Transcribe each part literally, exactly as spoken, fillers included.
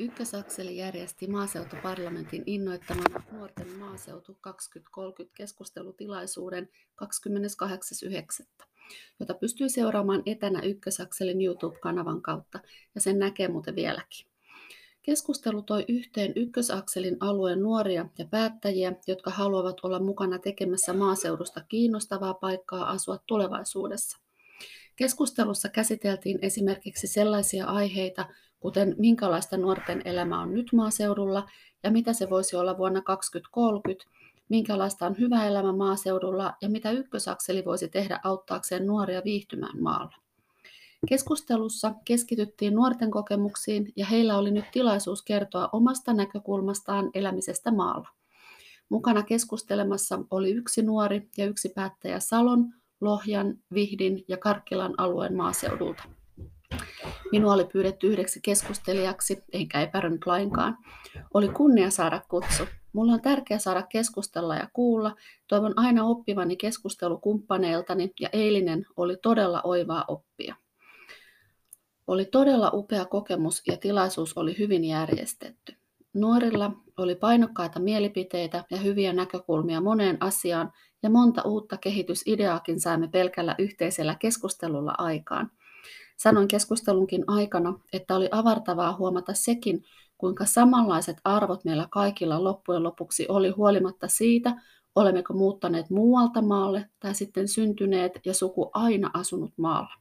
Ykkösakseli järjesti maaseutuparlamentin innoittaman Nuorten maaseutu kaksituhattakolmekymmentä keskustelutilaisuuden kahdeskymmenesyhdeksäs yhdeksättä, jota pystyy seuraamaan etänä Ykkösakselin YouTube-kanavan kautta, ja sen näkee muuten vieläkin. Keskustelu toi yhteen Ykkösakselin alueen nuoria ja päättäjiä, jotka haluavat olla mukana tekemässä maaseudusta kiinnostavaa paikkaa asua tulevaisuudessa. Keskustelussa käsiteltiin esimerkiksi sellaisia aiheita, kuten minkälaista nuorten elämä on nyt maaseudulla ja mitä se voisi olla vuonna kaksituhattakolmekymmentä, minkälaista on hyvä elämä maaseudulla ja mitä Ykkösakseli voisi tehdä auttaakseen nuoria viihtymään maalla. Keskustelussa keskityttiin nuorten kokemuksiin ja heillä oli nyt tilaisuus kertoa omasta näkökulmastaan elämisestä maalla. Mukana keskustelemassa oli yksi nuori ja yksi päättäjä Salon, Lohjan, Vihdin ja Karkkilan alueen maaseudulta. Minua oli pyydetty yhdeksi keskustelijaksi, enkä epäröinyt lainkaan. Oli kunnia saada kutsu. Mulla on tärkeää saada keskustella ja kuulla. Toivon aina oppivani keskustelukumppaneiltani ja eilinen oli todella oivaa oppia. Oli todella upea kokemus ja tilaisuus oli hyvin järjestetty. Nuorilla oli painokkaita mielipiteitä ja hyviä näkökulmia moneen asiaan ja monta uutta kehitysideaakin saimme pelkällä yhteisellä keskustelulla aikaan. Sanoin keskustelunkin aikana, että oli avartavaa huomata sekin, kuinka samanlaiset arvot meillä kaikilla loppujen lopuksi oli huolimatta siitä, olemmeko muuttaneet muualta maalle tai sitten syntyneet ja suku aina asunut maalla.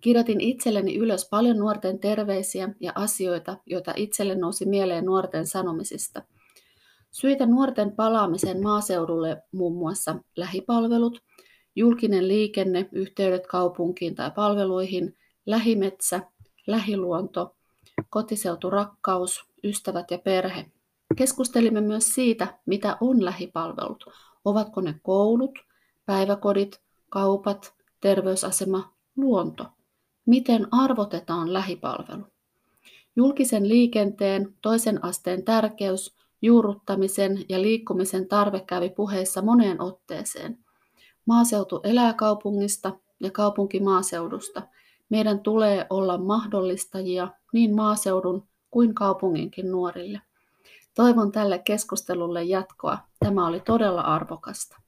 Kirjoitin itselleni ylös paljon nuorten terveisiä ja asioita, joita itselle nousi mieleen nuorten sanomisista. Syitä nuorten palaamiseen maaseudulle muun muassa lähipalvelut, julkinen liikenne, yhteydet kaupunkiin tai palveluihin, lähimetsä, lähiluonto, kotiseuturakkaus, ystävät ja perhe. Keskustelimme myös siitä, mitä on lähipalvelut. Ovatko ne koulut, päiväkodit, kaupat, terveysasema, luonto. Miten arvotetaan lähipalvelu? Julkisen liikenteen, toisen asteen tärkeys, juurruttamisen ja liikkumisen tarve kävi puheissa moneen otteeseen. Maaseutu elää kaupungista ja kaupunki maaseudusta. Meidän tulee olla mahdollistajia niin maaseudun kuin kaupunginkin nuorille. Toivon tälle keskustelulle jatkoa. Tämä oli todella arvokasta.